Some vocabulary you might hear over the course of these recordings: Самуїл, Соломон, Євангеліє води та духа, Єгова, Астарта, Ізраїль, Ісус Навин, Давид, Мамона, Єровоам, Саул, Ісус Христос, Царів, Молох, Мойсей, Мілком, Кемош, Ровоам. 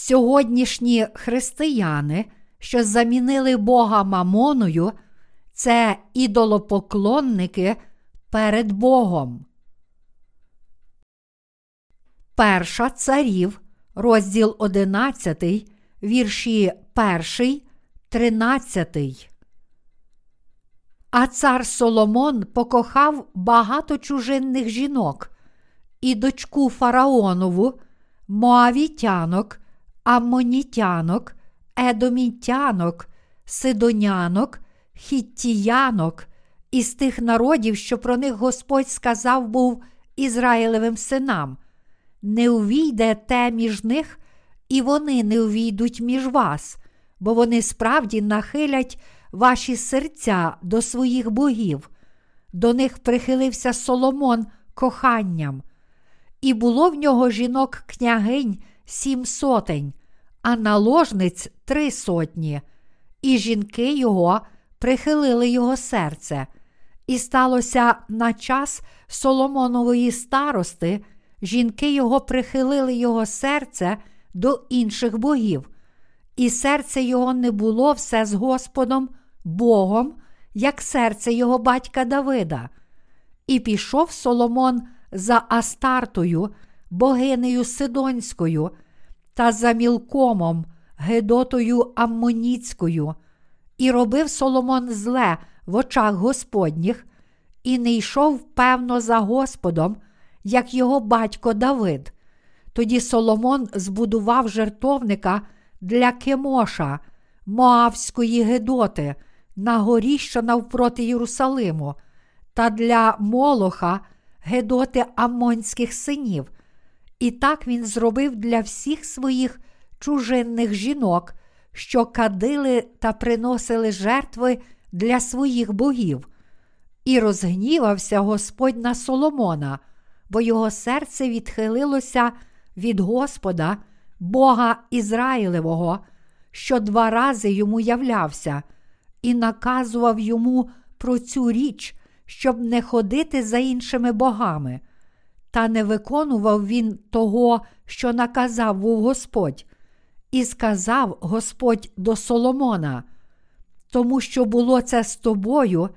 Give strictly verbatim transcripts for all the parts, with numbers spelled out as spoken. Сьогоднішні християни, що замінили Бога мамоною, це ідолопоклонники перед Богом. Перша Царів, розділ одинадцятий, вірші перший, тринадцятий. А цар Соломон покохав багато чужинних жінок і дочку фараонову, моавітянок, амонітянок, едомітянок, сидонянок, хіттіянок із тих народів, що про них Господь сказав був Ізраїлевим синам. Не увійде те між них, і вони не увійдуть між вас, бо вони справді нахилять ваші серця до своїх богів. До них прихилився Соломон коханням. І було в нього жінок-княгинь сім сотень, а наложниць три сотні. І жінки його прихилили його серце. І сталося на час Соломонової старости, жінки його прихилили його серце до інших богів. І серце його не було все з Господом, Богом, як серце його батька Давида. І пішов Соломон за Астартою, богинею Сидонською, та за Мілкомом, Гедотою Аммоніцькою. І робив Соломон зле в очах Господніх, і не йшов певно за Господом, як його батько Давид. Тоді Соломон збудував жертовника для Кемоша, Моавської Гедоти, на горі, що навпроти Єрусалиму, та для Молоха, Гедоти Амонських синів. І так він зробив для всіх своїх чужинних жінок, що кадили та приносили жертви для своїх богів. І розгнівався Господь на Соломона, бо його серце відхилилося від Господа, Бога Ізраїлевого, що два рази йому являвся, і наказував йому про цю річ, щоб не ходити за іншими богами. Та не виконував він того, що наказав був Господь. І сказав Господь до Соломона: «Тому що було це з тобою,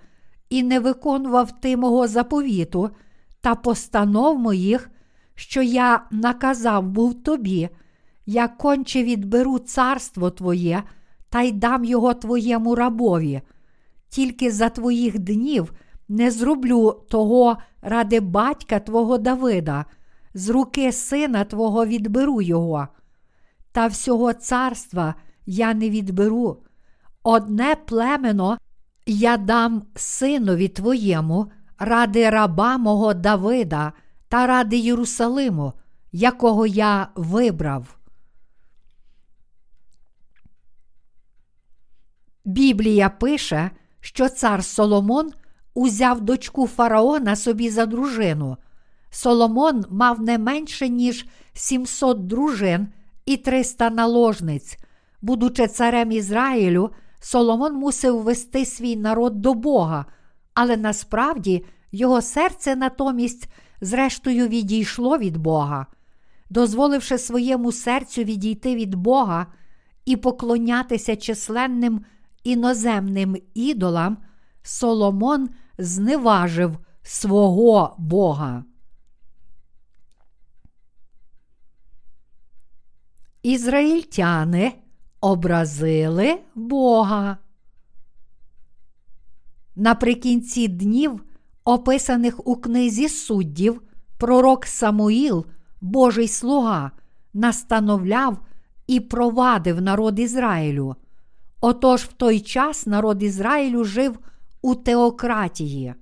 і не виконував ти мого заповіту та постанов моїх, що я наказав був тобі, я конче відберу царство твоє та й дам його твоєму рабові. Тільки за твоїх днів не зроблю того ради батька твого Давида, з руки сина твого відберу його. Та всього царства я не відберу. Одне племено я дам синові твоєму ради раба мого Давида та ради Єрусалиму, якого я вибрав». Біблія пише, що цар Соломон узяв дочку фараона собі за дружину. Соломон мав не менше, ніж сімсот дружин і триста наложниць. Будучи царем Ізраїлю, Соломон мусив вести свій народ до Бога, але насправді його серце натомість зрештою відійшло від Бога. Дозволивши своєму серцю відійти від Бога і поклонятися численним іноземним ідолам, Соломон зневажив свого Бога. Ізраїльтяни образили Бога. Наприкінці днів, описаних у книзі Суддів, пророк Самуїл, Божий слуга, настановляв і провадив народ Ізраїлю. Отож в той час народ Ізраїлю жив у теократії.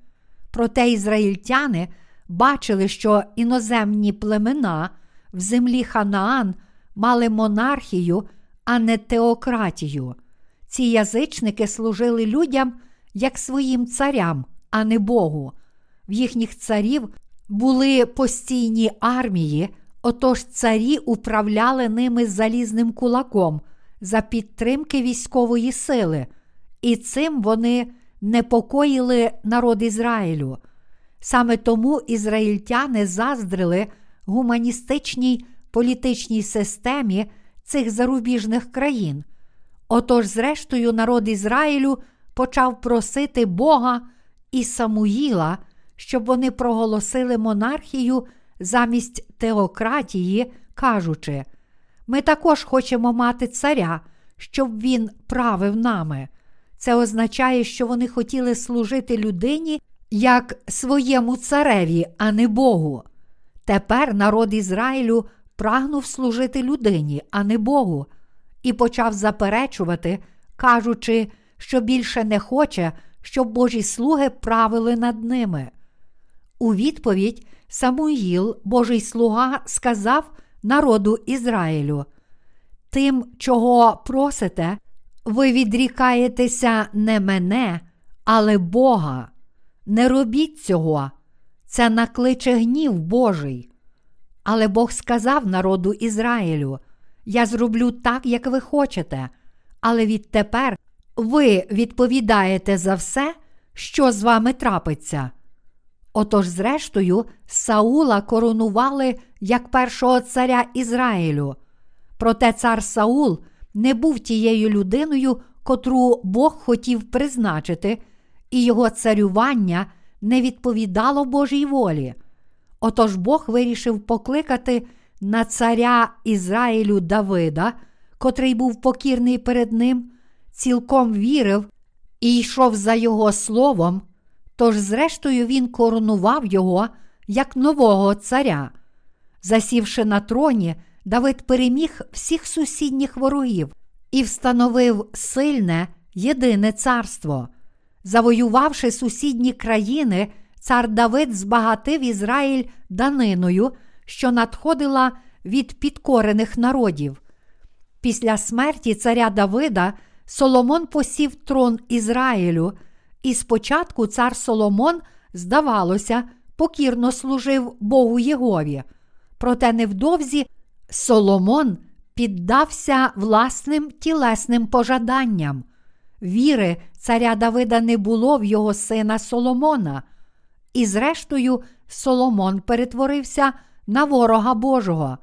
Проте ізраїльтяни бачили, що іноземні племена в землі Ханаан мали монархію, а не теократію. Ці язичники служили людям як своїм царям, а не Богу. В їхніх царів були постійні армії, отож царі управляли ними залізним кулаком за підтримки військової сили, і цим вони непокоїли народ Ізраїлю. Саме тому ізраїльтяни заздрили гуманістичній політичній системі цих зарубіжних країн. Отож, зрештою, народ Ізраїлю почав просити Бога і Самуїла, щоб вони проголосили монархію замість теократії, кажучи: «Ми також хочемо мати царя, щоб він правив нами». Це означає, що вони хотіли служити людині як своєму цареві, а не Богу. Тепер народ Ізраїлю прагнув служити людині, а не Богу, і почав заперечувати, кажучи, що більше не хоче, щоб Божі слуги правили над ними. У відповідь Самуїл, Божий слуга, сказав народу Ізраїлю: «Тим, чого просите, ви відрікаєтеся не мене, але Бога. Не робіть цього, це накличе гнів Божий». Але Бог сказав народу Ізраїлю: «Я зроблю так, як ви хочете, але відтепер ви відповідаєте за все, що з вами трапиться». Отож, зрештою, Саула коронували як першого царя Ізраїлю. Проте цар Саул не був тією людиною, котру Бог хотів призначити, і його царювання не відповідало Божій волі. Отож Бог вирішив покликати на царя Ізраїлю Давида, котрий був покірний перед ним, цілком вірив і йшов за його словом, тож зрештою він коронував його як нового царя. Засівши на троні, Давид переміг всіх сусідніх ворогів і встановив сильне, єдине царство. Завоювавши сусідні країни, цар Давид збагатив Ізраїль даниною, що надходила від підкорених народів. Після смерті царя Давида Соломон посів трон Ізраїлю, і спочатку цар Соломон, здавалося, покірно служив Богу Єгові. Проте невдовзі Соломон піддався власним тілесним пожаданням. Віри царя Давида не було в його сина Соломона. І зрештою Соломон перетворився на ворога Божого.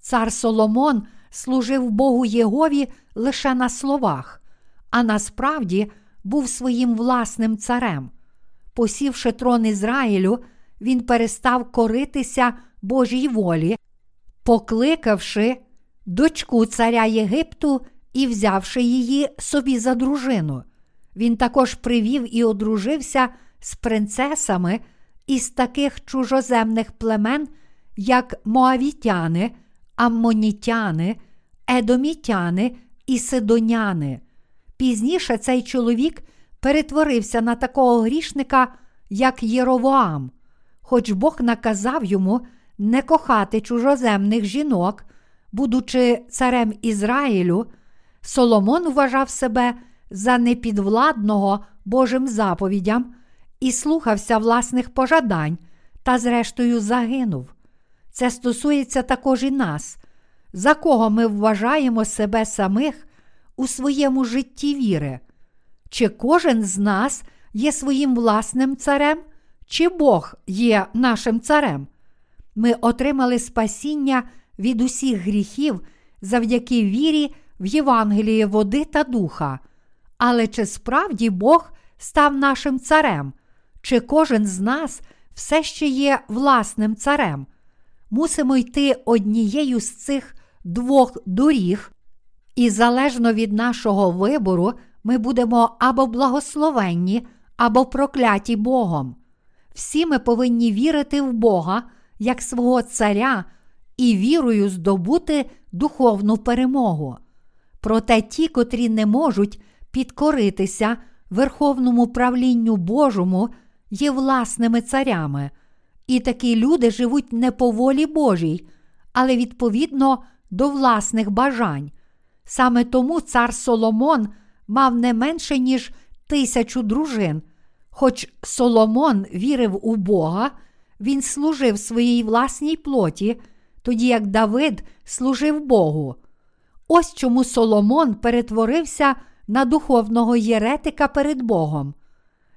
Цар Соломон служив Богу Єгові лише на словах, а насправді був своїм власним царем. Посівши трон Ізраїлю, він перестав коритися Божій волі, покликавши дочку царя Єгипту і взявши її собі за дружину. Він також привів і одружився з принцесами із таких чужоземних племен, як моавітяни, аммонітяни, едомітяни і сидоняни. Пізніше цей чоловік перетворився на такого грішника, як Єровоам. Хоч Бог наказав йому не кохати чужоземних жінок, будучи царем Ізраїлю, Соломон вважав себе за непідвладного Божим заповідям і слухався власних пожадань, та зрештою загинув. Це стосується також і нас, за кого ми вважаємо себе самих у своєму житті віри. Чи кожен з нас є своїм власним царем, чи Бог є нашим царем? Ми отримали спасіння від усіх гріхів завдяки вірі в Євангеліє води та духа. Але чи справді Бог став нашим царем? Чи кожен з нас все ще є власним царем? Мусимо йти однією з цих двох доріг, і залежно від нашого вибору ми будемо або благословенні, або прокляті Богом. Всі ми повинні вірити в Бога як свого царя і вірою здобути духовну перемогу. Проте ті, котрі не можуть підкоритися верховному правлінню Божому, є власними царями. І такі люди живуть не по волі Божій, але відповідно до власних бажань. Саме тому цар Соломон мав не менше, ніж тисячу дружин. Хоч Соломон вірив у Бога, він служив своїй власній плоті, тоді як Давид служив Богу. Ось чому Соломон перетворився на духовного єретика перед Богом.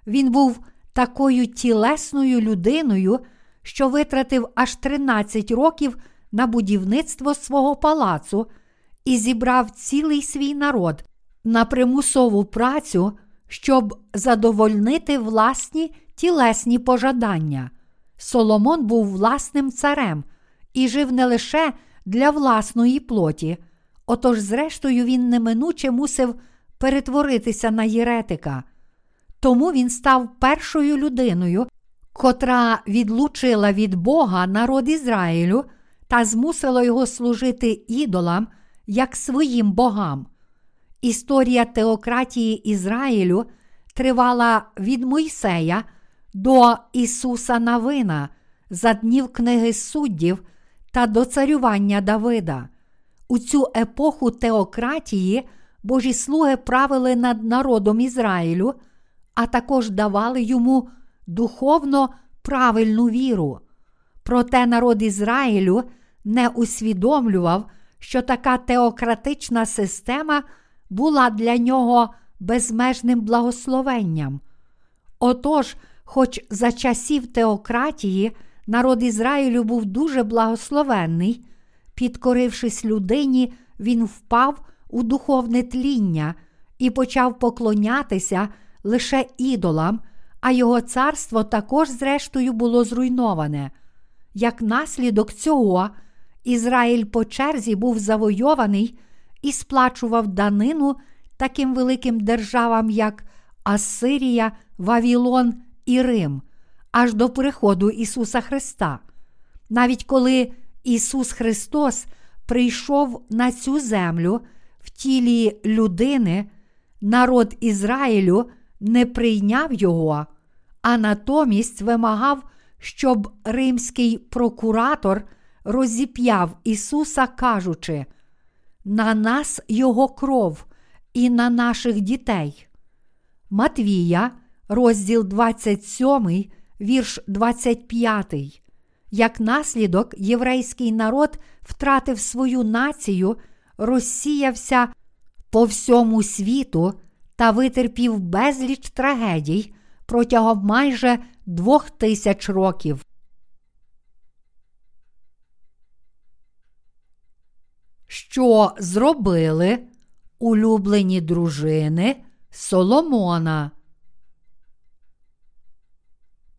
Він був такою тілесною людиною, що витратив аж тринадцять років на будівництво свого палацу і зібрав цілий свій народ на примусову працю, щоб задовольнити власні тілесні пожадання. Соломон був власним царем і жив не лише для власної плоті, отож, зрештою, він неминуче мусив перетворитися на єретика. Тому він став першою людиною, котра відлучила від Бога народ Ізраїлю та змусила його служити ідолам, як своїм богам. Історія теократії Ізраїлю тривала від Мойсея до Ісуса Навина, за днів книги Суддів та до царювання Давида. У цю епоху теократії Божі слуги правили над народом Ізраїлю, а також давали йому духовно правильну віру. Проте народ Ізраїлю не усвідомлював, що така теократична система була для нього безмежним благословенням. Отож, хоч за часів теократії народ Ізраїлю був дуже благословенний, підкорившись людині, він впав у духовне тління і почав поклонятися лише ідолам, а його царство також зрештою було зруйноване. Як наслідок цього, Ізраїль по черзі був завойований і сплачував данину таким великим державам, як Асирія, Вавилон і Рим, аж до приходу Ісуса Христа. Навіть коли Ісус Христос прийшов на цю землю в тілі людини, народ Ізраїлю не прийняв його, а натомість вимагав, щоб римський прокуратор розіп'яв Ісуса, кажучи: «На нас його кров і на наших дітей». Матвія, розділ двадцять сьомий, вірш двадцять п'ятий. Як наслідок, єврейський народ втратив свою націю, розсіявся по всьому світу та витерпів безліч трагедій протягом майже двох тисяч років. Що зробили улюблені дружини Соломона?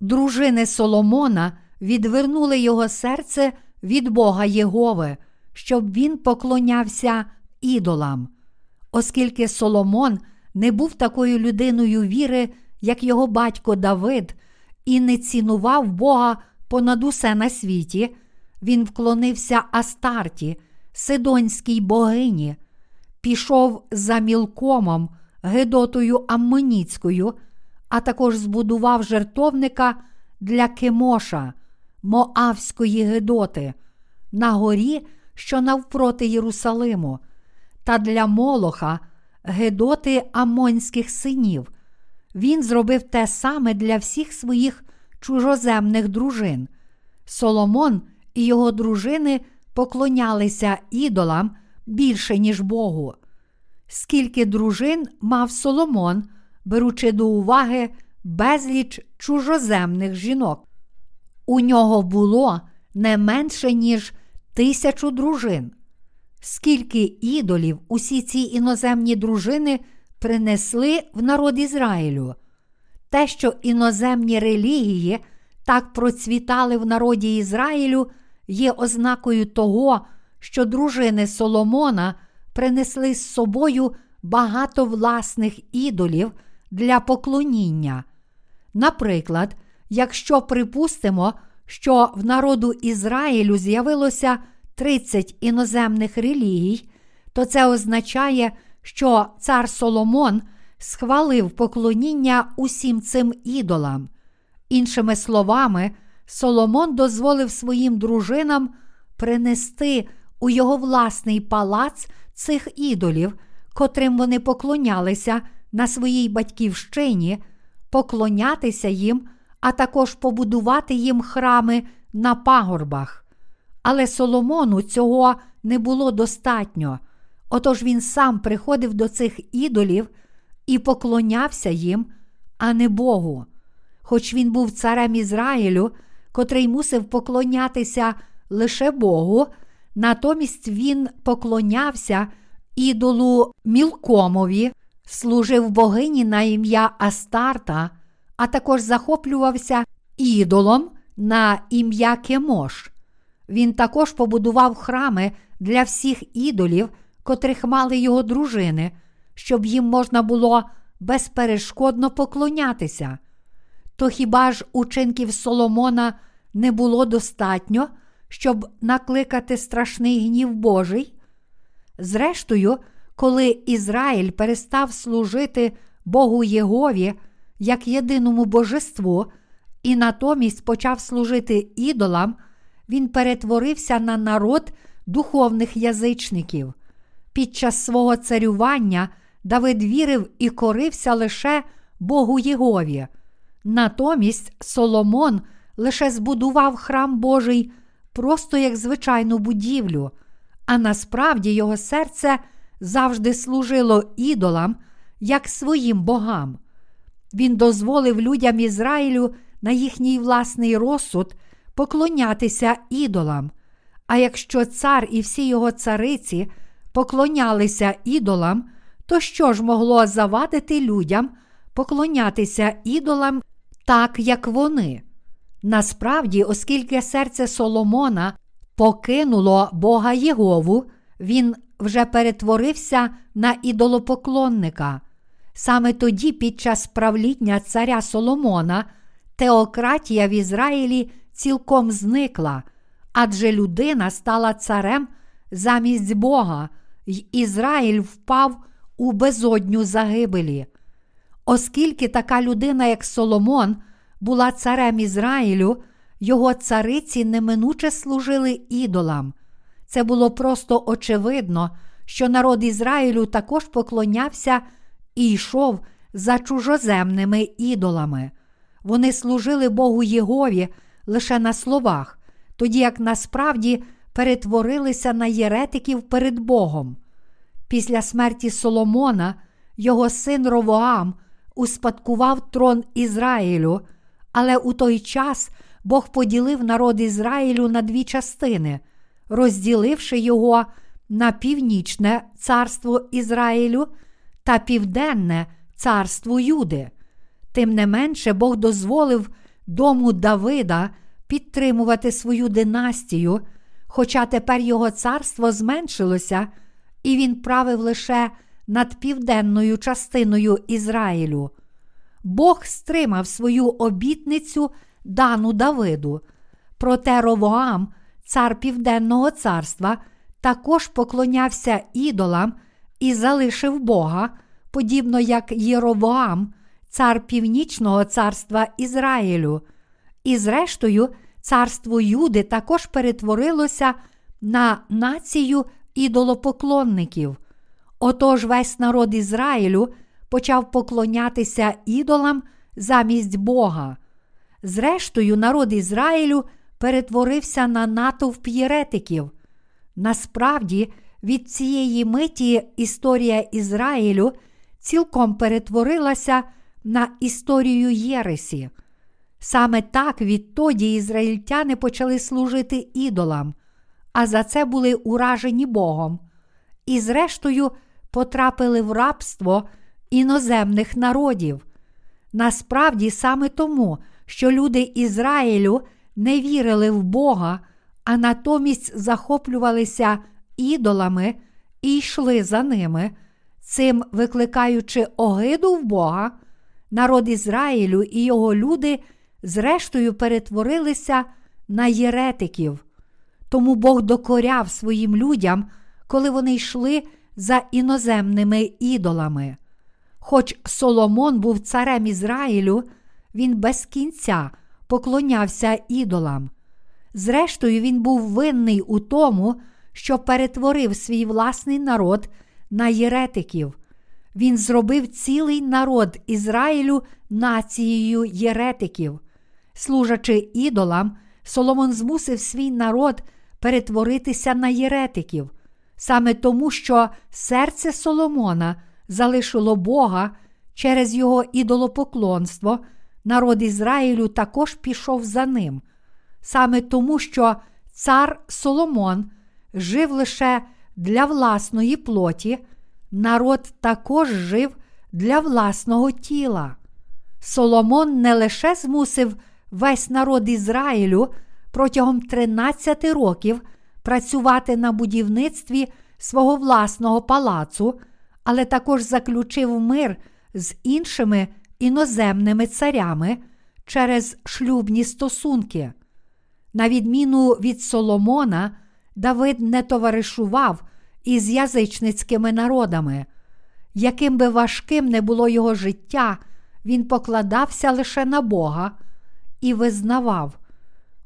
Дружини Соломона відвернули його серце від Бога Єгови, щоб він поклонявся ідолам. Оскільки Соломон не був такою людиною віри, як його батько Давид, і не цінував Бога понад усе на світі, він вклонився Астарті, сидонській богині, пішов за Мілкомом, Гедотою Аммоніцькою, а також збудував жертовника для Кемоша, Моавської Гедоти, на горі, що навпроти Єрусалиму, та для Молоха, Гедоти Амонських синів. Він зробив те саме для всіх своїх чужоземних дружин. Соломон і його дружини поклонялися ідолам більше, ніж Богу. Скільки дружин мав Соломон, беручи до уваги безліч чужоземних жінок? У нього було не менше, ніж тисячу дружин. Скільки ідолів усі ці іноземні дружини принесли в народ Ізраїлю? Те, що іноземні релігії так процвітали в народі Ізраїлю, є ознакою того, що дружини Соломона принесли з собою багато власних ідолів для поклоніння. Наприклад, якщо припустимо, що в народу Ізраїлю з'явилося тридцять іноземних релігій, то це означає, що цар Соломон схвалив поклоніння усім цим ідолам. Іншими словами, Соломон дозволив своїм дружинам принести у його власний палац цих ідолів, котрим вони поклонялися на своїй батьківщині, поклонятися їм, а також побудувати їм храми на пагорбах. Але Соломону цього не було достатньо, отож він сам приходив до цих ідолів і поклонявся їм, а не Богу. Хоч він був царем Ізраїлю, котрий мусив поклонятися лише Богу, Натомість він поклонявся ідолу Мілкомові, служив богині на ім'я Астарта, а також захоплювався ідолом на ім'я Кемош. Він також побудував храми для всіх ідолів, котрих мали його дружини, щоб їм можна було безперешкодно поклонятися. То хіба ж учинків Соломона не було достатньо, щоб накликати страшний гнів Божий? Зрештою, коли Ізраїль перестав служити Богу Єгові як єдиному божеству і натомість почав служити ідолам, він перетворився на народ духовних язичників. Під час свого царювання Давид вірив і корився лише Богу Єгові. Натомість Соломон лише збудував храм Божий просто як звичайну будівлю, а насправді його серце завжди служило ідолам, як своїм богам. Він дозволив людям Ізраїлю на їхній власний розсуд поклонятися ідолам. А якщо цар і всі його цариці поклонялися ідолам, то що ж могло завадити людям поклонятися ідолам так, як вони? Насправді, оскільки серце Соломона покинуло Бога Єгову, він вже перетворився на ідолопоклонника. Саме тоді, під час правління царя Соломона, теократія в Ізраїлі цілком зникла, адже людина стала царем замість Бога, й Ізраїль впав у безодню загибелі. Оскільки така людина, як Соломон, була царем Ізраїлю, його цариці неминуче служили ідолам. Це було просто очевидно, що народ Ізраїлю також поклонявся і йшов за чужоземними ідолами. Вони служили Богу Єгові лише на словах, тоді як насправді перетворилися на єретиків перед Богом. Після смерті Соломона його син Ровоам успадкував трон Ізраїлю, але у той час Бог поділив народ Ізраїлю на дві частини, розділивши його на північне царство Ізраїлю та південне царство Юди. Тим не менше, Бог дозволив дому Давида підтримувати свою династію, хоча тепер його царство зменшилося, і він правив лише над південною частиною Ізраїлю. Бог стримав свою обітницю, дану Давиду. Проте Ровоам, цар Південного царства, також поклонявся ідолам і залишив Бога, подібно як Єровоам, цар Північного царства Ізраїлю. І зрештою, царство Юди також перетворилося на націю ідолопоклонників. Отож весь народ Ізраїлю почав поклонятися ідолам замість Бога. Зрештою, народ Ізраїлю перетворився на натовп єретиків. Насправді, від цієї миті історія Ізраїлю цілком перетворилася на історію єресі. Саме так відтоді ізраїльтяни почали служити ідолам, а за це були уражені Богом. І зрештою потрапили в рабство іноземних народів. Насправді, саме тому, що люди Ізраїлю не вірили в Бога, а натомість захоплювалися ідолами і йшли за ними, цим викликаючи огиду в Бога, народ Ізраїлю і його люди зрештою перетворилися на єретиків. Тому Бог докоряв своїм людям, коли вони йшли за іноземними ідолами. Хоч Соломон був царем Ізраїлю, він без кінця поклонявся ідолам. Зрештою, він був винний у тому, що перетворив свій власний народ на єретиків. Він зробив цілий народ Ізраїлю нацією єретиків. Служачи ідолам, Соломон змусив свій народ перетворитися на єретиків. Саме тому, що серце Соломона залишило Бога через його ідолопоклонство, народ Ізраїлю також пішов за ним. Саме тому, що цар Соломон жив лише для власної плоті, народ також жив для власного тіла. Соломон не лише змусив весь народ Ізраїлю протягом тринадцяти років працювати на будівництві свого власного палацу, але також заключив мир з іншими іноземними царями через шлюбні стосунки. На відміну від Соломона, Давид не товаришував із язичницькими народами. Яким би важким не було його життя, він покладався лише на Бога і визнавав: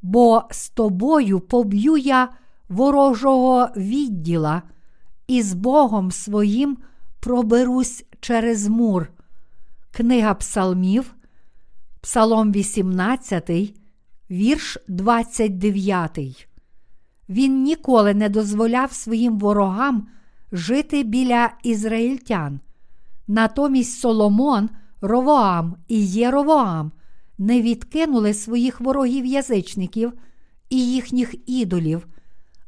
«Бо з тобою поб'ю я ворожого відділа, і з Богом своїм проберусь через мур». Книга Псалмів, Псалом вісімнадцятий, вірш двадцять дев'ятий. Він ніколи не дозволяв своїм ворогам жити біля ізраїльтян. Натомість Соломон, Ровоам і Єровоам не відкинули своїх ворогів-язичників і їхніх ідолів,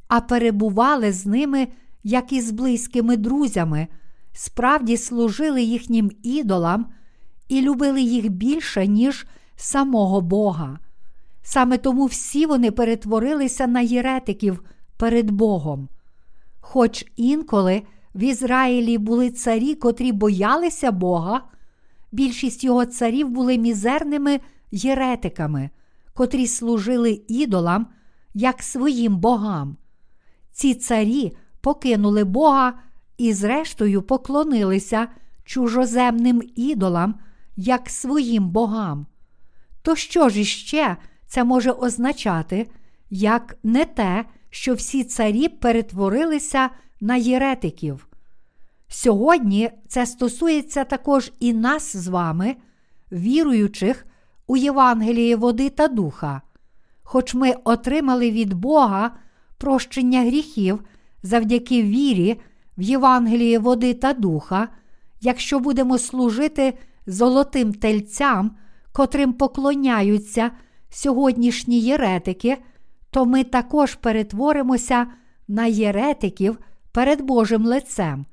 а перебували з ними, як і з близькими друзями, справді служили їхнім ідолам і любили їх більше, ніж самого Бога. Саме тому всі вони перетворилися на єретиків перед Богом. Хоч інколи в Ізраїлі були царі, котрі боялися Бога, більшість його царів були мізерними єретиками, котрі служили ідолам, як своїм богам. Ці царі покинули Бога і зрештою поклонилися чужоземним ідолам, як своїм богам. То що ж іще це може означати, як не те, що всі царі перетворилися на єретиків? Сьогодні це стосується також і нас з вами, віруючих у Євангелії води та духа. Хоч ми отримали від Бога прощення гріхів завдяки вірі в Євангелії води та духа, якщо будемо служити золотим тельцям, котрим поклоняються сьогоднішні єретики, то ми також перетворимося на єретиків перед Божим лицем.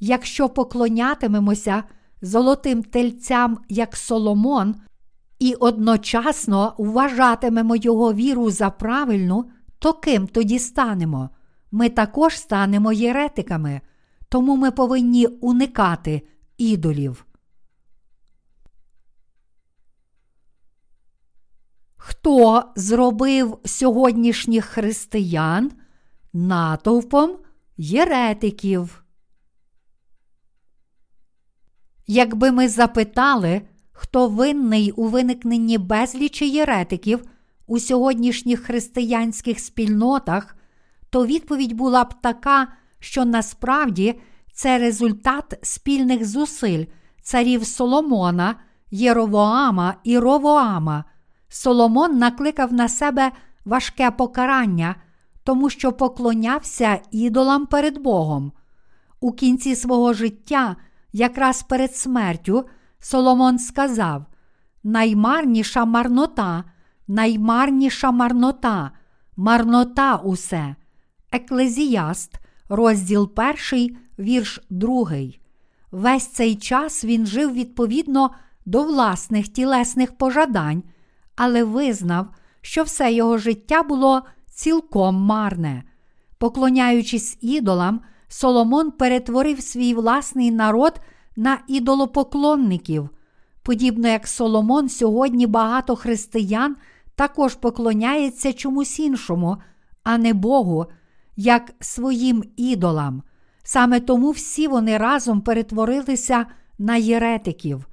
Якщо поклонятимемося золотим тельцям, як Соломон, і одночасно вважатимемо його віру за правильну, то ким тоді станемо? Ми також станемо єретиками, тому ми повинні уникати ідолів. Хто зробив сьогоднішніх християн натовпом єретиків? Якби ми запитали, хто винний у виникненні безлічі єретиків у сьогоднішніх християнських спільнотах, то відповідь була б така, що насправді це результат спільних зусиль царів Соломона, Єровоама і Ровоама. Соломон накликав на себе важке покарання, тому що поклонявся ідолам перед Богом. У кінці свого життя, якраз перед смертю, Соломон сказав: «Наймарніша марнота, наймарніша марнота, марнота усе». Еклезіаст, розділ перший, вірш другий. Весь цей час він жив відповідно до власних тілесних пожадань, але визнав, що все його життя було цілком марне. Поклоняючись ідолам, Соломон перетворив свій власний народ на ідолопоклонників. Подібно як Соломон, сьогодні багато християн також поклоняється чомусь іншому, а не Богу, як своїм ідолам. Саме тому всі вони разом перетворилися на єретиків.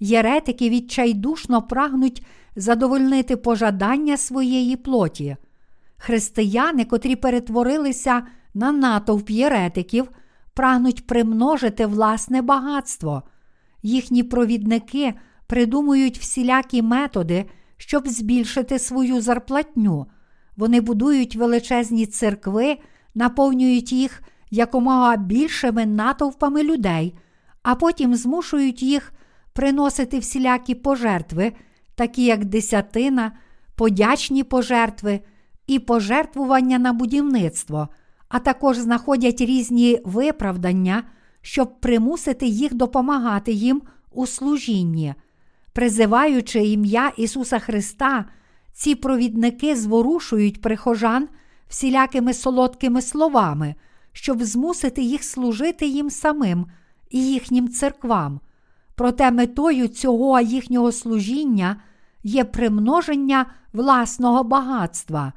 Єретики відчайдушно прагнуть задовольнити пожадання своєї плоті. Християни, котрі перетворилися на натовп єретиків, прагнуть примножити власне багатство. Їхні провідники придумують всілякі методи, щоб збільшити свою зарплатню. Вони будують величезні церкви, наповнюють їх якомога більшими натовпами людей, а потім змушують їх приносити всілякі пожертви, такі як десятина, подячні пожертви і пожертвування на будівництво, а також знаходять різні виправдання, щоб примусити їх допомагати їм у служінні. Призиваючи ім'я Ісуса Христа, ці провідники зворушують прихожан всілякими солодкими словами, щоб змусити їх служити їм самим і їхнім церквам. Проте метою цього їхнього служіння є примноження власного багатства.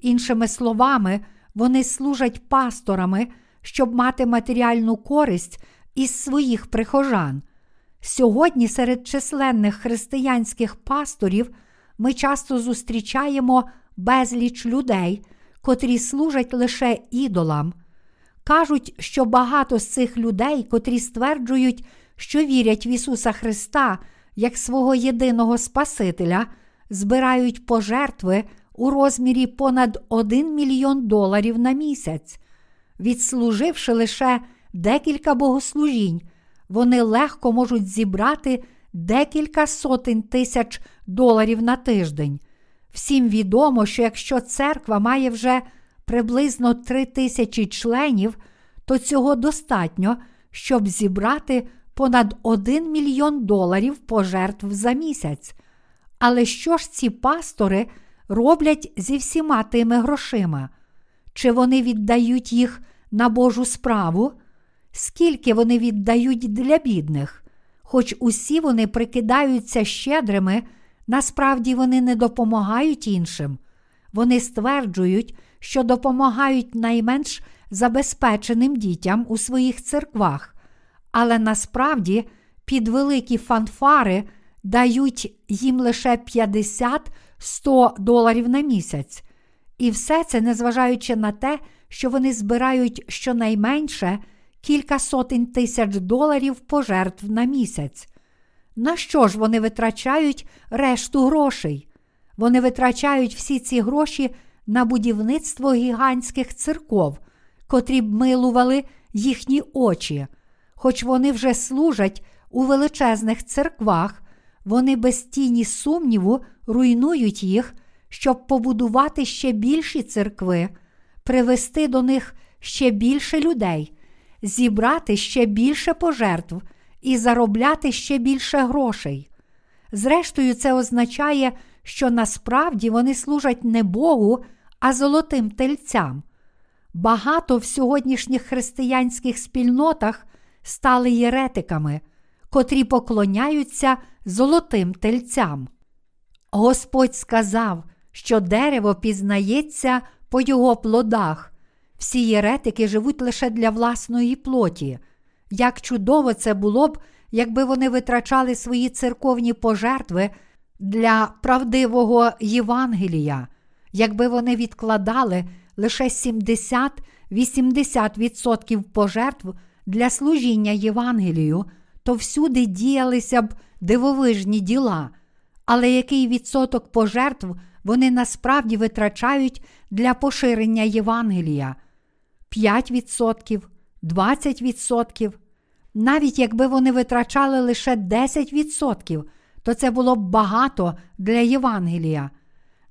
Іншими словами, вони служать пасторами, щоб мати матеріальну користь із своїх прихожан. Сьогодні серед численних християнських пасторів ми часто зустрічаємо безліч людей, котрі служать лише ідолам. Кажуть, що багато з цих людей, котрі стверджують, що вірять в Ісуса Христа як свого єдиного Спасителя, збирають пожертви у розмірі понад один мільйон доларів на місяць. Відслуживши лише декілька богослужінь, вони легко можуть зібрати декілька сотень тисяч доларів на тиждень. Всім відомо, що якщо церква має вже приблизно три тисячі членів, то цього достатньо, щоб зібрати понад один мільйон доларів пожертв за місяць. Але що ж ці пастори роблять зі всіма тими грошима? Чи вони віддають їх на Божу справу? Скільки вони віддають для бідних? Хоч усі вони прикидаються щедрими, насправді вони не допомагають іншим. Вони стверджують, що допомагають найменш забезпеченим дітям у своїх церквах, але насправді під великі фанфари дають їм лише п'ятдесят-сто доларів на місяць. І все це незважаючи на те, що вони збирають щонайменше кілька сотень тисяч доларів пожертв на місяць. На що ж вони витрачають решту грошей? Вони витрачають всі ці гроші на будівництво гігантських церков, котрі б милували їхні очі. Хоч вони вже служать у величезних церквах, вони без тіні сумніву руйнують їх, щоб побудувати ще більші церкви, привести до них ще більше людей, зібрати ще більше пожертв і заробляти ще більше грошей. Зрештою, це означає, що насправді вони служать не Богу, а золотим тельцям. Багато в сьогоднішніх християнських спільнотах стали єретиками, котрі поклоняються золотим тельцям. Господь сказав, що дерево пізнається по його плодах. Всі єретики живуть лише для власної плоті. Як чудово це було б, якби вони витрачали свої церковні пожертви для правдивого Євангелія, якби вони відкладали лише сімдесят-вісімдесят відсотків пожертв для служіння Євангелію, то всюди діялися б дивовижні діла. Але який відсоток пожертв вони насправді витрачають для поширення Євангелія? п'ять відсотків, двадцять відсотків. Навіть якби вони витрачали лише десять відсотків, то це було б багато для Євангелія.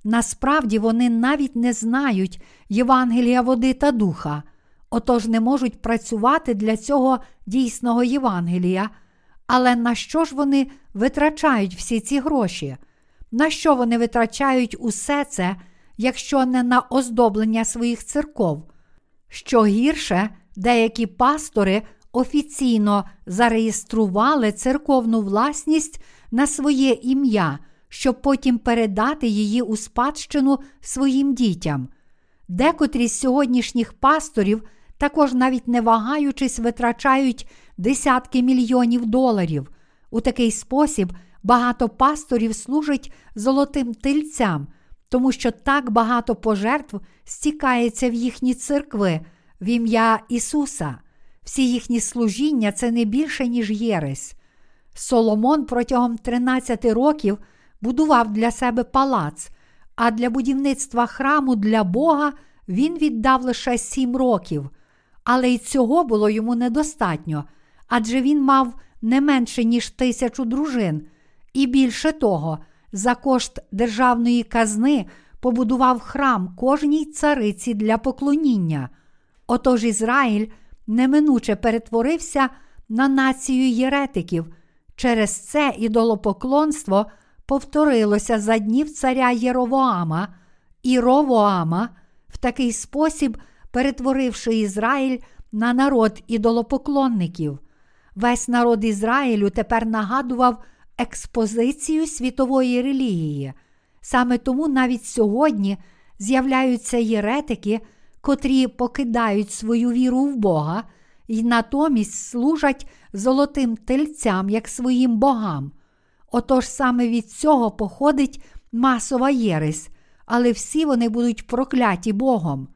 Насправді вони навіть не знають Євангелія води та духа, отож не можуть працювати для цього дійсного Євангелія. Але на що ж вони витрачають всі ці гроші? На що вони витрачають усе це, якщо не на оздоблення своїх церков? Що гірше, деякі пастори офіційно зареєстрували церковну власність на своє ім'я, щоб потім передати її у спадщину своїм дітям. Декотрі з сьогоднішніх пасторів також навіть не вагаючись витрачають десятки мільйонів доларів. У такий спосіб багато пасторів служить золотим тельцям, тому що так багато пожертв стікається в їхні церкви в ім'я Ісуса. Всі їхні служіння – це не більше, ніж єресь. Соломон протягом тринадцяти років будував для себе палац, а для будівництва храму для Бога він віддав лише сім років. Але й цього було йому недостатньо, адже він мав не менше, ніж тисячу дружин. І більше того, за кошт державної казни побудував храм кожній цариці для поклоніння. Отож Ізраїль неминуче перетворився на націю єретиків. Через це ідолопоклонство повторилося за днів царя Єровоама і Ровоама, в такий спосіб перетворивши Ізраїль на народ ідолопоклонників. Весь народ Ізраїлю тепер нагадував експозицію світової релігії. Саме тому навіть сьогодні з'являються єретики, котрі покидають свою віру в Бога і натомість служать золотим тельцям, як своїм богам. Отож саме від цього походить масова єресь, але всі вони будуть прокляті Богом.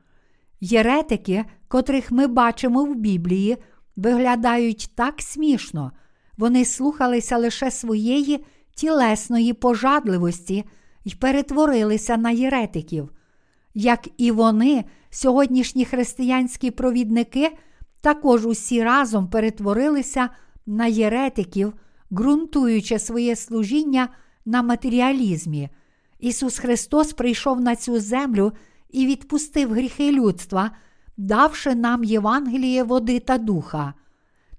Єретики, котрих ми бачимо в Біблії, виглядають так смішно. Вони слухалися лише своєї тілесної пожадливості і перетворилися на єретиків. Як і вони, сьогоднішні християнські провідники також усі разом перетворилися на єретиків, ґрунтуючи своє служіння на матеріалізмі. Ісус Христос прийшов на цю землю і відпустив гріхи людства, давши нам Євангеліє води та духа.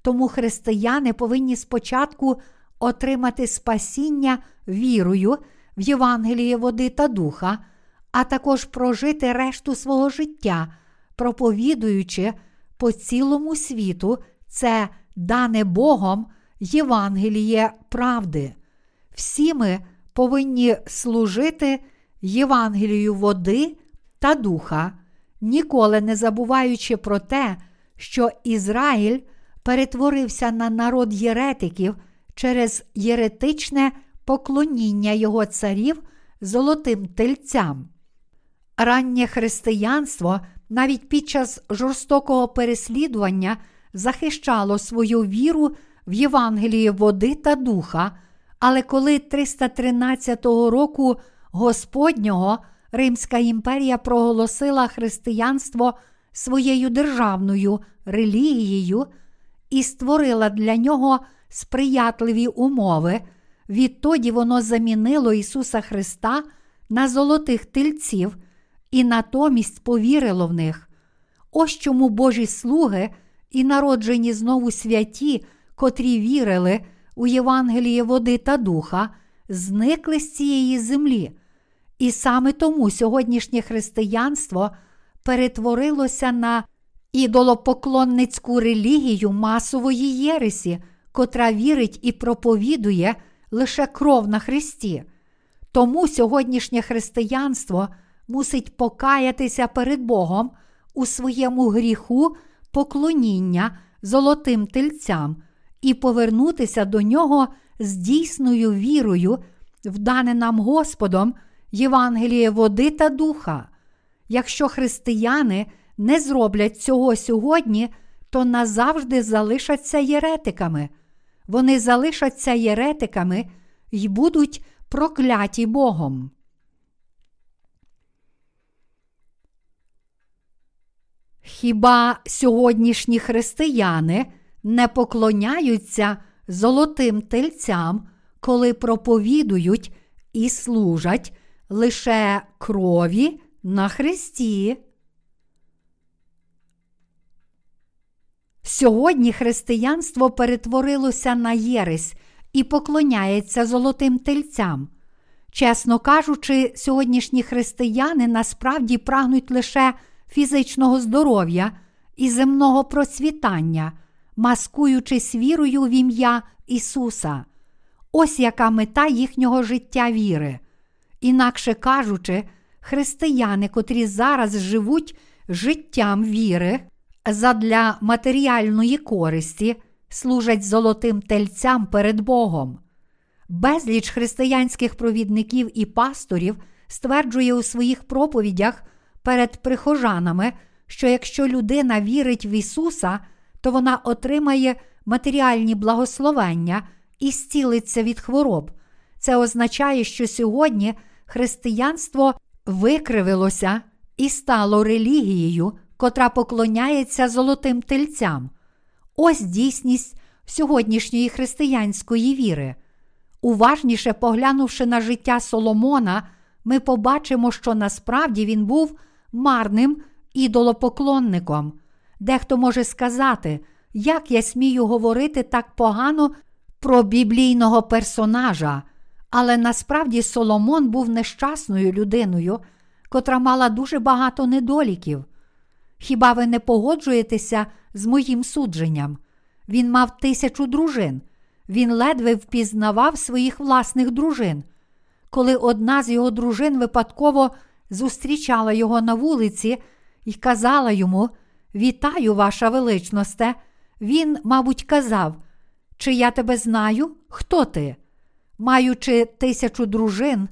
Тому християни повинні спочатку отримати спасіння вірою в Євангеліє води та духа, а також прожити решту свого життя, проповідуючи по цілому світу це дане Богом Євангеліє правди. Всі ми повинні служити Євангелію води та духа, ніколи не забуваючи про те, що Ізраїль перетворився на народ єретиків через єретичне поклоніння його царів золотим тельцям. Раннє християнство навіть під час жорстокого переслідування захищало свою віру в Євангелії води та духа, але коли триста тринадцятого року Господнього Римська імперія проголосила християнство своєю державною релігією і створила для нього сприятливі умови, відтоді воно замінило Ісуса Христа на золотих тельців і натомість повірило в них. Ось чому Божі слуги і народжені знову святі, котрі вірили у Євангеліє води та духа, зникли з цієї землі. І саме тому сьогоднішнє християнство перетворилося на ідолопоклонницьку релігію масової єресі, котра вірить і проповідує лише кров на Христі. Тому сьогоднішнє християнство мусить покаятися перед Богом у своєму гріху поклоніння золотим тельцям і повернутися до нього з дійсною вірою, в дане нам Господом Євангеліє води та духа. Якщо християни не зроблять цього сьогодні, то назавжди залишаться єретиками. Вони залишаться єретиками й будуть прокляті Богом. Хіба сьогоднішні християни не поклоняються золотим тельцям, коли проповідують і служать лише крові на Христі? Сьогодні християнство перетворилося на єресь і поклоняється золотим тельцям. Чесно кажучи, сьогоднішні християни насправді прагнуть лише фізичного здоров'я і земного процвітання, маскуючись вірою в ім'я Ісуса. Ось яка мета їхнього життя віри. Інакше кажучи, християни, котрі зараз живуть життям віри задля матеріальної користі, служать золотим тельцям перед Богом. Безліч християнських провідників і пасторів стверджує у своїх проповідях перед прихожанами, що якщо людина вірить в Ісуса, то вона отримає матеріальні благословення і зцілиться від хвороб. Це означає, що сьогодні християнство викривилося і стало релігією, котра поклоняється золотим тельцям. Ось дійсність сьогоднішньої християнської віри. Уважніше поглянувши на життя Соломона, ми побачимо, що насправді він був марним ідолопоклонником. Дехто може сказати, як я смію говорити так погано про біблійного персонажа, але насправді Соломон був нещасною людиною, котра мала дуже багато недоліків. Хіба ви не погоджуєтеся з моїм судженням? Він мав тисячу дружин. Він ледве впізнавав своїх власних дружин. Коли одна з його дружин випадково зустрічала його на вулиці і казала йому «Вітаю, ваша величносте», він, мабуть, казав «Чи я тебе знаю? Хто ти?» Маючи тисячу дружин,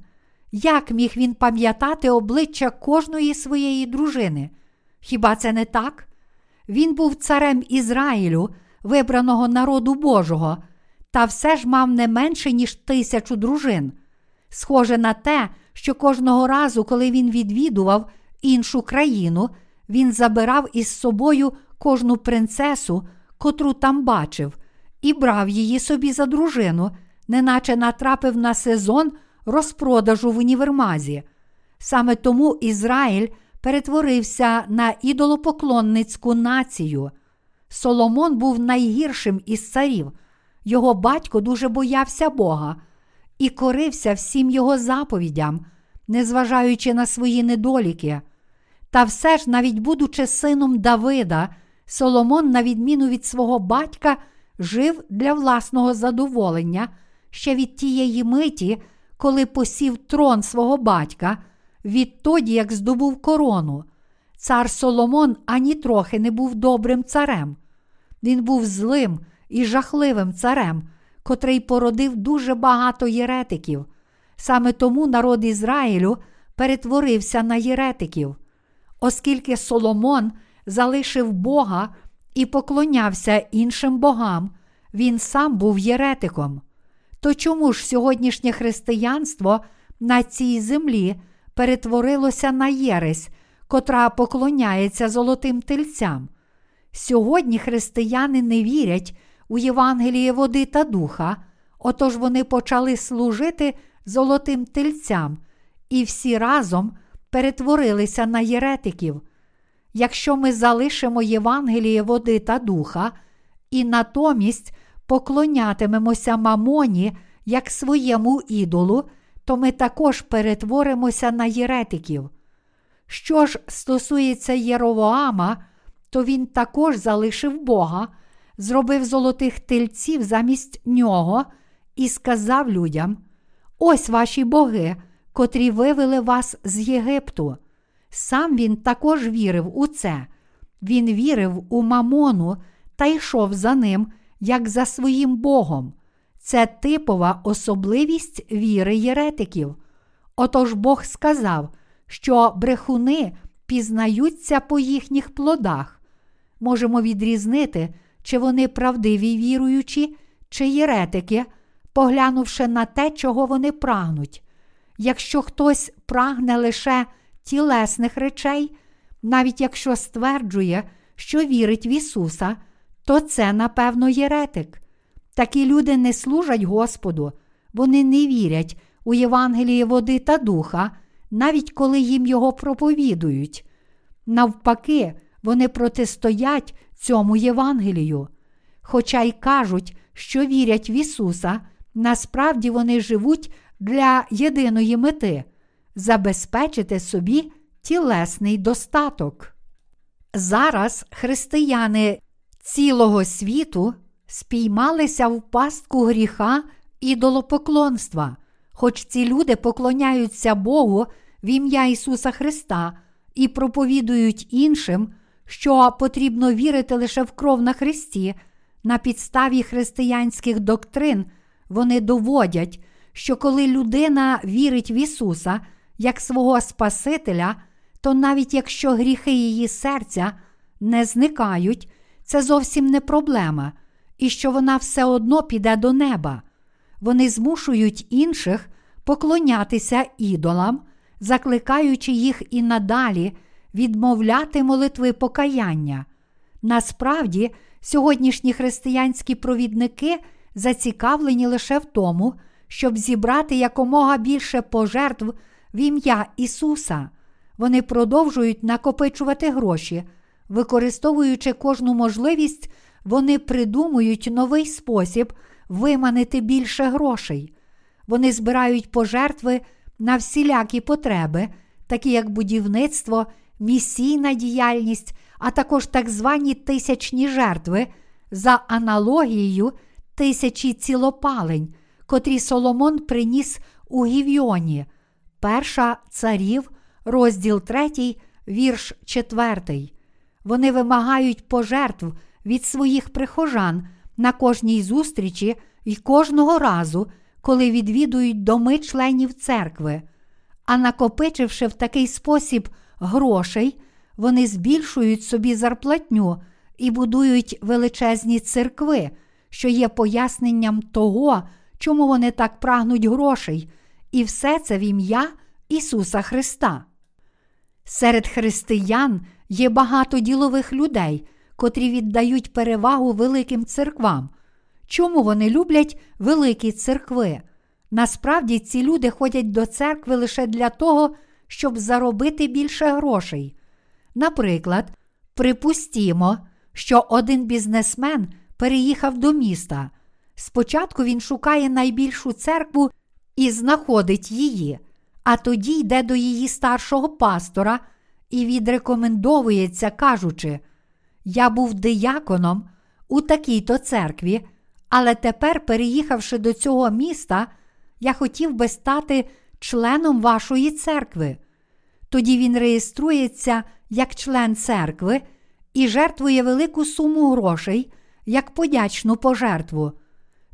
як міг він пам'ятати обличчя кожної своєї дружини? Хіба це не так? Він був царем Ізраїлю, вибраного народу Божого, та все ж мав не менше, ніж тисячу дружин. Схоже на те, що кожного разу, коли він відвідував іншу країну, він забирав із собою кожну принцесу, котру там бачив, і брав її собі за дружину, неначе натрапив на сезон розпродажу в універмазі. Саме тому Ізраїль перетворився на ідолопоклонницьку націю. Соломон був найгіршим із царів. Його батько дуже боявся Бога і корився всім його заповідям, незважаючи на свої недоліки. Та все ж, навіть будучи сином Давида, Соломон, на відміну від свого батька, жив для власного задоволення. Ще від тієї миті, коли посів трон свого батька, відтоді, як здобув корону. Цар Соломон ані трохи не був добрим царем. Він був злим і жахливим царем, котрий породив дуже багато єретиків. Саме тому народ Ізраїлю перетворився на єретиків. Оскільки Соломон залишив Бога і поклонявся іншим богам, він сам був єретиком. То чому ж сьогоднішнє християнство на цій землі перетворилося на єресь, котра поклоняється золотим тельцям? Сьогодні християни не вірять у Євангеліє води та духа, отож вони почали служити золотим тельцям і всі разом перетворилися на єретиків. Якщо ми залишимо Євангеліє води та духа і натомість поклонятимемося Мамоні як своєму ідолу, то ми також перетворимося на єретиків. Що ж стосується Єровоама, то він також залишив Бога, зробив золотих тельців замість нього і сказав людям: «Ось ваші боги, котрі вивели вас з Єгипту». Сам він також вірив у це. Він вірив у Мамону та йшов за ним, як за своїм богом. Це типова особливість віри єретиків. Отож Бог сказав, що брехуни пізнаються по їхніх плодах. Можемо відрізнити, чи вони правдиві віруючі, чи єретики, поглянувши на те, чого вони прагнуть. Якщо хтось прагне лише тілесних речей, навіть якщо стверджує, що вірить в Ісуса, то це, напевно, єретик. Такі люди не служать Господу, вони не вірять у Євангеліє води та духа, навіть коли їм його проповідують. Навпаки, вони протистоять цьому Євангелію. Хоча й кажуть, що вірять в Ісуса, насправді вони живуть для єдиної мети – забезпечити собі тілесний достаток. Зараз християни цілого світу спіймалися в пастку гріха ідолопоклонства, хоч ці люди поклоняються Богу в ім'я Ісуса Христа і проповідують іншим, що потрібно вірити лише в кров на Христі. На підставі християнських доктрин вони доводять, що коли людина вірить в Ісуса як свого Спасителя, то навіть якщо гріхи її серця не зникають, це зовсім не проблема, і що вона все одно піде до неба. Вони змушують інших поклонятися ідолам, закликаючи їх і надалі відмовляти молитви покаяння. Насправді, сьогоднішні християнські провідники зацікавлені лише в тому, щоб зібрати якомога більше пожертв в ім'я Ісуса. Вони продовжують накопичувати гроші, Використовуючи кожну можливість, вони придумують новий спосіб виманити більше грошей. Вони збирають пожертви на всілякі потреби, такі як будівництво, місійна діяльність, а також так звані тисячні жертви, за аналогією тисячі цілопалень, котрі Соломон приніс у Гівйоні. Перша Царів, розділ три, вірш четвертий. Вони вимагають пожертв від своїх прихожан на кожній зустрічі і кожного разу, коли відвідують доми членів церкви. А накопичивши в такий спосіб грошей, вони збільшують собі зарплатню і будують величезні церкви, що є поясненням того, чому вони так прагнуть грошей, і все це в ім'я Ісуса Христа. Серед християн є багато ділових людей, котрі віддають перевагу великим церквам. Чому вони люблять великі церкви? Насправді ці люди ходять до церкви лише для того, щоб заробити більше грошей. Наприклад, припустімо, що один бізнесмен переїхав до міста. Спочатку він шукає найбільшу церкву і знаходить її, а тоді йде до її старшого пастора і відрекомендовується, кажучи: «Я був дияконом у такій-то церкві, але тепер, переїхавши до цього міста, я хотів би стати членом вашої церкви». Тоді він реєструється як член церкви і жертвує велику суму грошей як подячну пожертву.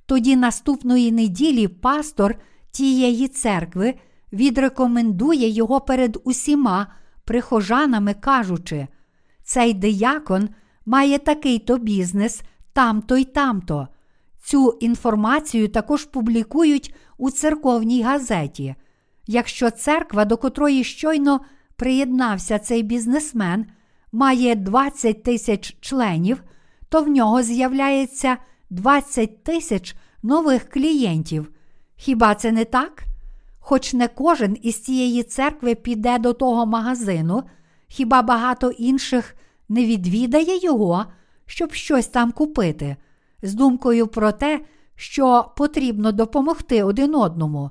Тоді наступної неділі пастор тієї церкви відрекомендує його перед усіма прихожанами, кажучи: «Цей диякон має такий-то бізнес, там-то й там-то». Цю інформацію також публікують у церковній газеті. Якщо церква, до котрої щойно приєднався цей бізнесмен, має двадцять тисяч членів, то в нього з'являється двадцять тисяч нових клієнтів. Хіба це не так? Хоч не кожен із цієї церкви піде до того магазину, хіба багато інших не відвідає його, щоб щось там купити, з думкою про те, що потрібно допомогти один одному.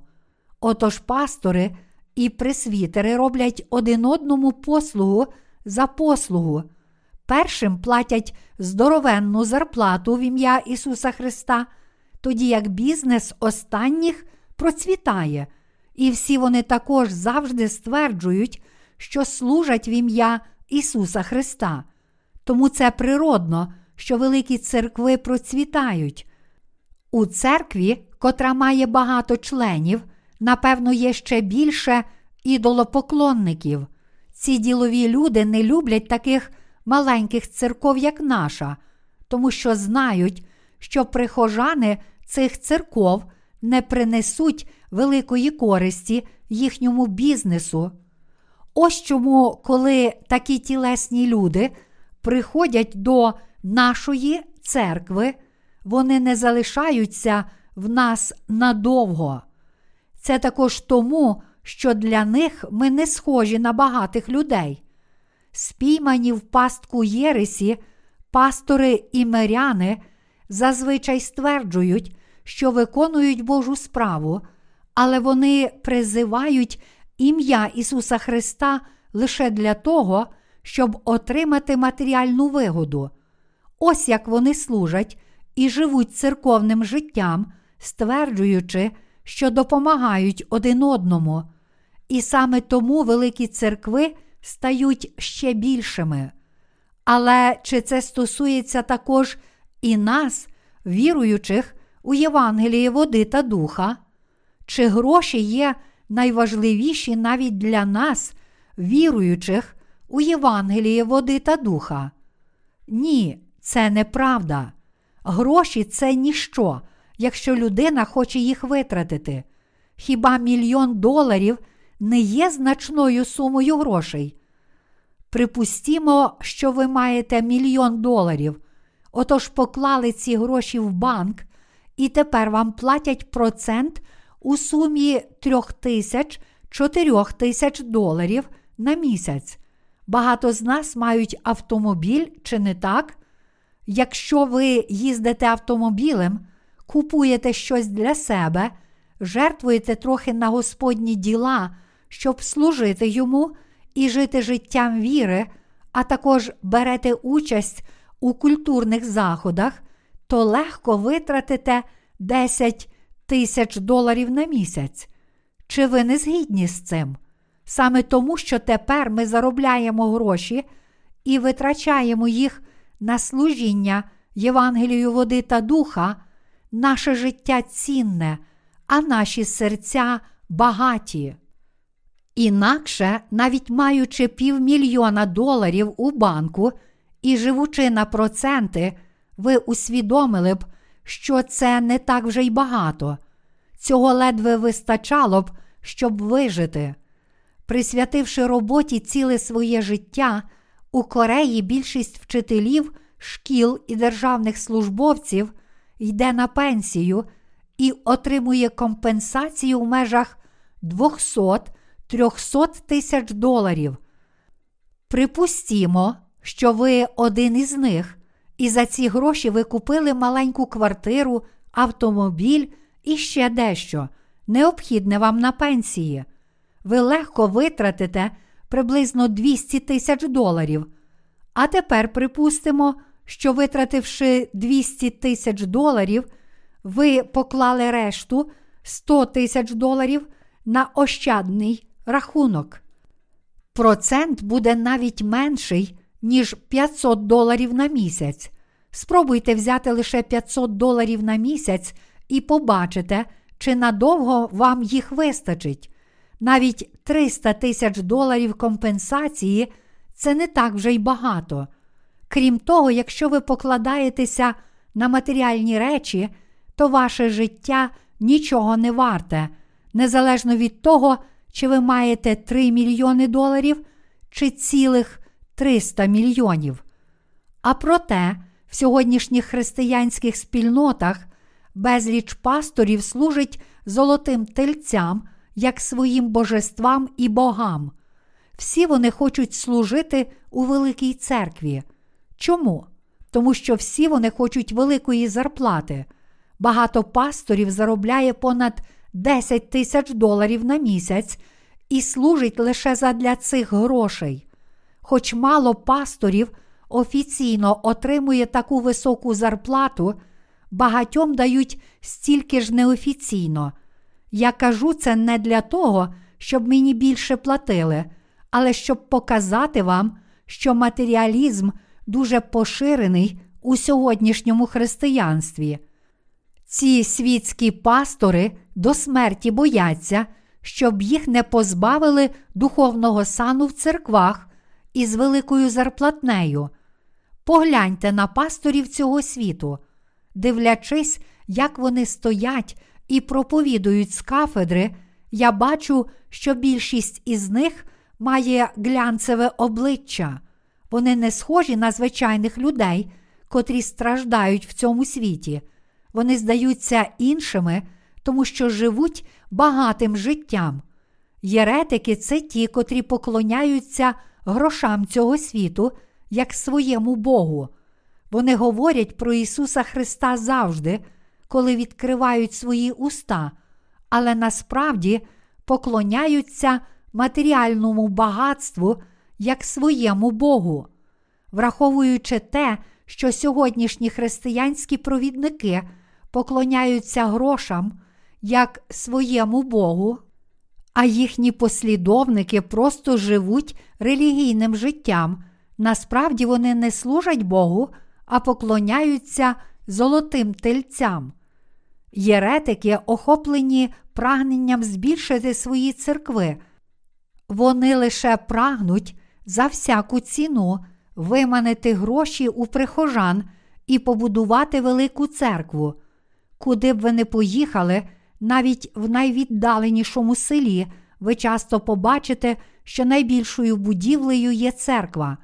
Отож пастори і пресвітери роблять один одному послугу за послугу. Першим платять здоровенну зарплату в ім'я Ісуса Христа, тоді як бізнес останніх процвітає. І всі вони також завжди стверджують, що служать в ім'я Ісуса Христа. Тому це природно, що великі церкви процвітають. У церкві, котра має багато членів, напевно, є ще більше ідолопоклонників. Ці ділові люди не люблять таких маленьких церков, як наша, тому що знають, що прихожани цих церков не принесуть великої користі їхньому бізнесу. Ось чому, коли такі тілесні люди приходять до нашої церкви, вони не залишаються в нас надовго. Це також тому, що для них ми не схожі на багатих людей. Спіймані в пастку єресі, пастори і миряни зазвичай стверджують, що виконують Божу справу, але вони призивають ім'я Ісуса Христа лише для того, щоб отримати матеріальну вигоду. Ось як вони служать і живуть церковним життям, стверджуючи, що допомагають один одному. І саме тому великі церкви стають ще більшими. Але чи це стосується також і нас, віруючих у Євангелії води та духа? Чи гроші є найважливіші навіть для нас, віруючих у Євангелії води та духа? Ні, це неправда. Гроші – це ніщо, якщо людина хоче їх витратити. Хіба мільйон доларів не є значною сумою грошей? Припустімо, що ви маєте мільйон доларів, отож поклали ці гроші в банк, і тепер вам платять процент у сумі трьох тисяч, чотирьох тисяч доларів на місяць. Багато з нас мають автомобіль, чи не так? Якщо ви їздите автомобілем, купуєте щось для себе, жертвуєте трохи на Господні діла, щоб служити Йому і жити життям віри, а також берете участь у культурних заходах, то легко витратите десять тисяч доларів на місяць. Чи ви не згідні з цим? Саме тому, що тепер ми заробляємо гроші і витрачаємо їх на служіння Євангелію води та духа, наше життя цінне, а наші серця багаті. Інакше, навіть маючи півмільйона доларів у банку і живучи на проценти, ви усвідомили б, що це не так вже й багато. Цього ледве вистачало б, щоб вижити. Присвятивши роботі ціле своє життя, у Кореї більшість вчителів, шкіл і державних службовців йде на пенсію і отримує компенсацію в межах двісті-триста тисяч доларів. Припустімо, що ви один із них, і за ці гроші ви купили маленьку квартиру, автомобіль і ще дещо, необхідне вам на пенсії. Ви легко витратите приблизно двісті тисяч доларів. А тепер припустимо, що витративши двісті тисяч доларів, ви поклали решту сто тисяч доларів на ощадний рахунок. Процент буде навіть менший, ніж п'ятсот доларів на місяць. Спробуйте взяти лише п'ятсот доларів на місяць і побачите, чи надовго вам їх вистачить. Навіть триста тисяч доларів компенсації – це не так вже й багато. Крім того, якщо ви покладаєтеся на матеріальні речі, то ваше життя нічого не варте, незалежно від того, чи ви маєте три мільйони доларів чи цілих триста мільйонів. А проте, в сьогоднішніх християнських спільнотах безліч пасторів служить золотим тельцям, як своїм божествам і богам. Всі вони хочуть служити у великій церкві. Чому? Тому що всі вони хочуть великої зарплати. Багато пасторів заробляє понад десять тисяч доларів на місяць і служить лише задля цих грошей. Хоч мало пасторів офіційно отримує таку високу зарплату, багатьом дають стільки ж неофіційно. Я кажу це не для того, щоб мені більше платили, але щоб показати вам, що матеріалізм дуже поширений у сьогоднішньому християнстві. Ці світські пастори до смерті бояться, щоб їх не позбавили духовного сану в церквах із великою зарплатнею. Погляньте на пасторів цього світу, дивлячись, як вони стоять і проповідують з кафедри, я бачу, що більшість із них має глянцеве обличчя. Вони не схожі на звичайних людей, котрі страждають в цьому світі. Вони здаються іншими, тому що живуть багатим життям. Єретики – це ті, котрі поклоняються грошам цього світу, як своєму Богу. Вони говорять про Ісуса Христа завжди, коли відкривають свої уста, але насправді поклоняються матеріальному багатству як своєму Богу. Враховуючи те, що сьогоднішні християнські провідники поклоняються грошам як своєму Богу, а їхні послідовники просто живуть релігійним життям, насправді вони не служать Богу, а поклоняються золотим тельцям. Єретики охоплені прагненням збільшити свої церкви. Вони лише прагнуть за всяку ціну виманити гроші у прихожан і побудувати велику церкву. Куди б ви не поїхали, навіть в найвіддаленішому селі, ви часто побачите, що найбільшою будівлею є церква.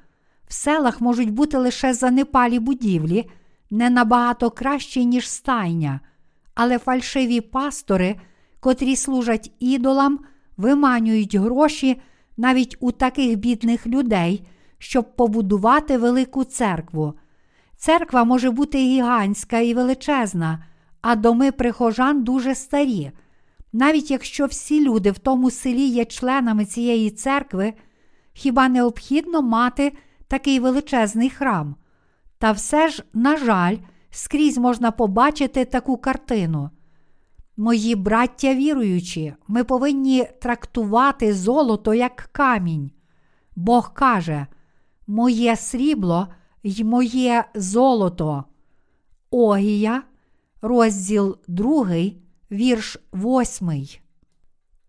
В селах можуть бути лише занепалі будівлі, не набагато кращі, ніж стайня. Але фальшиві пастори, котрі служать ідолам, виманюють гроші навіть у таких бідних людей, щоб побудувати велику церкву. Церква може бути гігантська і величезна, а доми прихожан дуже старі. Навіть якщо всі люди в тому селі є членами цієї церкви, хіба необхідно мати такий величезний храм? Та все ж, на жаль, скрізь можна побачити таку картину. Мої браття віруючі, ми повинні трактувати золото як камінь. Бог каже: «Моє срібло й моє золото». Огія, розділ другий, вірш восьмий.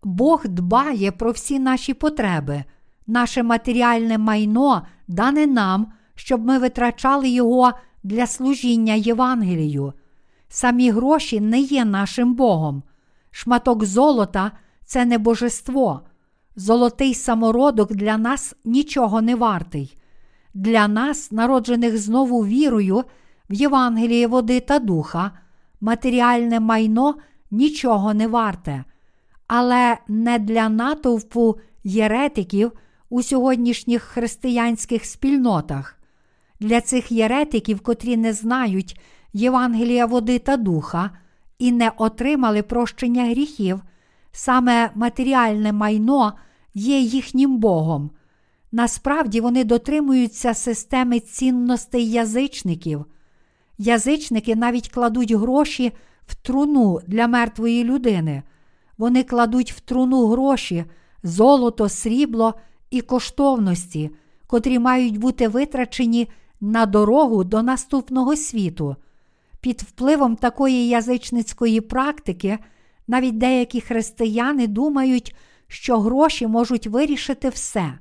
Бог дбає про всі наші потреби. Наше матеріальне майно дане нам, щоб ми витрачали його для служіння Євангелію. Самі гроші не є нашим Богом. Шматок золота – це не божество. Золотий самородок для нас нічого не вартий. Для нас, народжених знову вірою в Євангеліє води та духа, матеріальне майно нічого не варте. Але не для натовпу єретиків у сьогоднішніх християнських спільнотах. Для цих єретиків, котрі не знають Євангелія води та духа і не отримали прощення гріхів, саме матеріальне майно є їхнім Богом. Насправді вони дотримуються системи цінностей язичників. Язичники навіть кладуть гроші в труну для мертвої людини. Вони кладуть в труну гроші, золото, срібло і коштовності, котрі мають бути витрачені на дорогу до наступного світу. Під впливом такої язичницької практики навіть деякі християни думають, що гроші можуть вирішити все.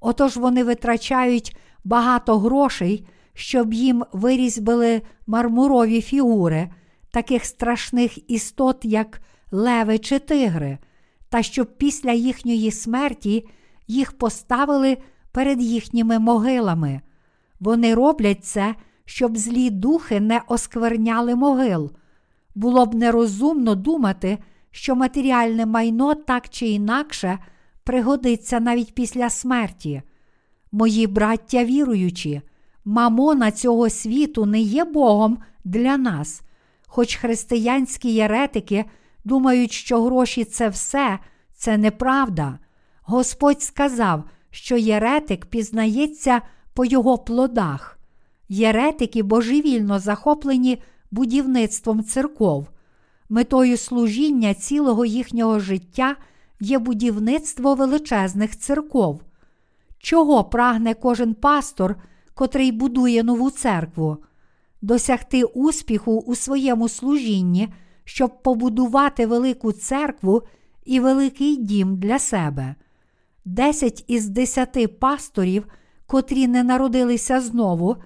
Отож вони витрачають багато грошей, щоб їм вирізьбили мармурові фігури таких страшних істот, як леви чи тигри, та щоб після їхньої смерті їх поставили перед їхніми могилами. Вони роблять це, щоб злі духи не оскверняли могил. Було б нерозумно думати, що матеріальне майно так чи інакше пригодиться навіть після смерті. Мої браття віруючі, мамона цього світу не є Богом для нас. Хоч християнські єретики думають, що гроші – це все, це неправда. Господь сказав, що єретик пізнається по його плодах. Єретики божевільно захоплені будівництвом церков. Метою служіння цілого їхнього життя є будівництво величезних церков. Чого прагне кожен пастор, котрий будує нову церкву? Досягти успіху у своєму служінні, щоб побудувати велику церкву і великий дім для себе. Десять із десяти пасторів, котрі не народилися знову,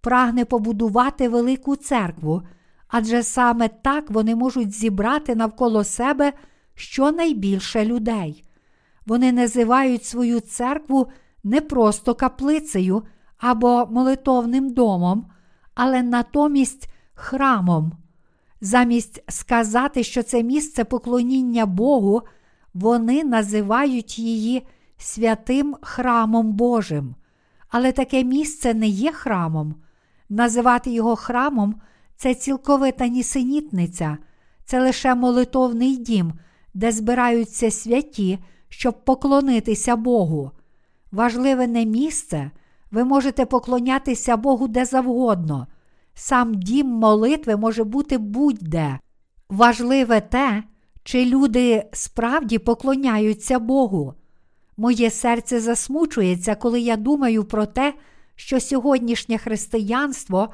прагне побудувати велику церкву, адже саме так вони можуть зібрати навколо себе щонайбільше людей. Вони називають свою церкву не просто каплицею або молитовним домом, але натомість храмом. Замість сказати, що це місце поклоніння Богу, вони називають її святим храмом Божим. Але таке місце не є храмом. Називати його храмом – це цілковита нісенітниця. Це лише молитовний дім, де збираються святі, щоб поклонитися Богу. Важливе не місце. Ви можете поклонятися Богу де завгодно. Сам дім молитви може бути будь-де. Важливе те, чи люди справді поклоняються Богу. Моє серце засмучується, коли я думаю про те, що сьогоднішнє християнство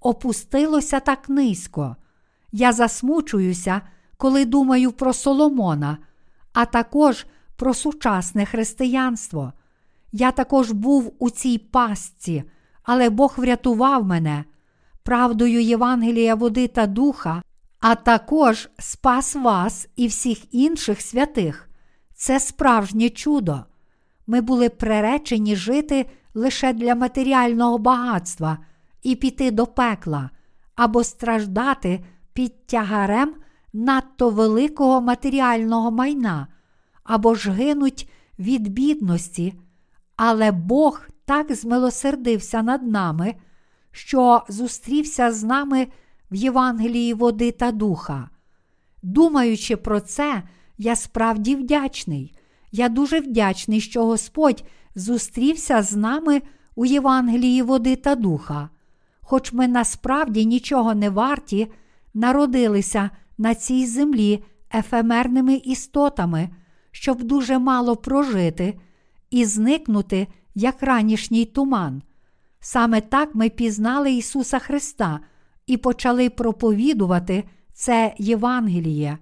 опустилося так низько. Я засмучуюся, коли думаю про Соломона, а також про сучасне християнство. Я також був у цій пастці, але Бог врятував мене правдою Євангелія води та духа, а також спас вас і всіх інших святих. Це справжнє чудо. Ми були приречені жити лише для матеріального багатства і піти до пекла, або страждати під тягарем надто великого матеріального майна, або ж гинуть від бідності. Але Бог так змилосердився над нами, що зустрівся з нами в Євангелії води та духа. Думаючи про це, я справді вдячний. Я дуже вдячний, що Господь зустрівся з нами у Євангелії води та духа. Хоч ми насправді нічого не варті, народилися на цій землі ефемерними істотами, щоб дуже мало прожити і зникнути, як ранішній туман. Саме так ми пізнали Ісуса Христа і почали проповідувати це Євангеліє.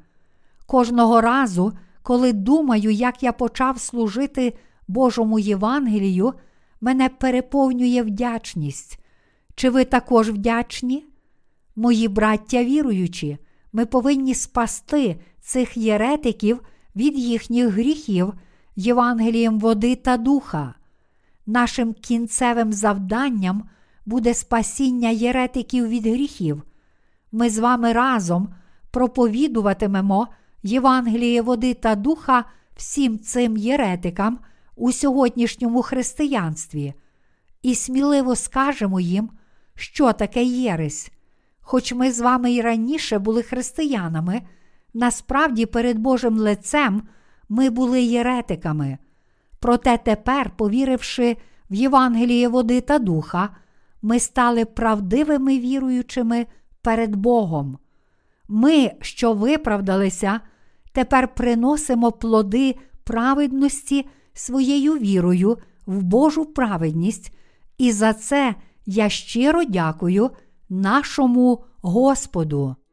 Кожного разу, коли думаю, як я почав служити Божому Євангелію, мене переповнює вдячність. Чи ви також вдячні? Мої браття віруючі, ми повинні спасти цих єретиків від їхніх гріхів Євангелієм води та духа. Нашим кінцевим завданням буде спасіння єретиків від гріхів. Ми з вами разом проповідуватимемо Євангеліє води та духа всім цим єретикам у сьогоднішньому християнстві і сміливо скажемо їм, що таке єресь. Хоч ми з вами і раніше були християнами, насправді перед Божим лицем ми були єретиками. Проте тепер, повіривши в Євангеліє води та духа, ми стали правдивими віруючими перед Богом. Ми, що виправдалися, тепер приносимо плоди праведності своєю вірою в Божу праведність, і за це я щиро дякую нашому Господу.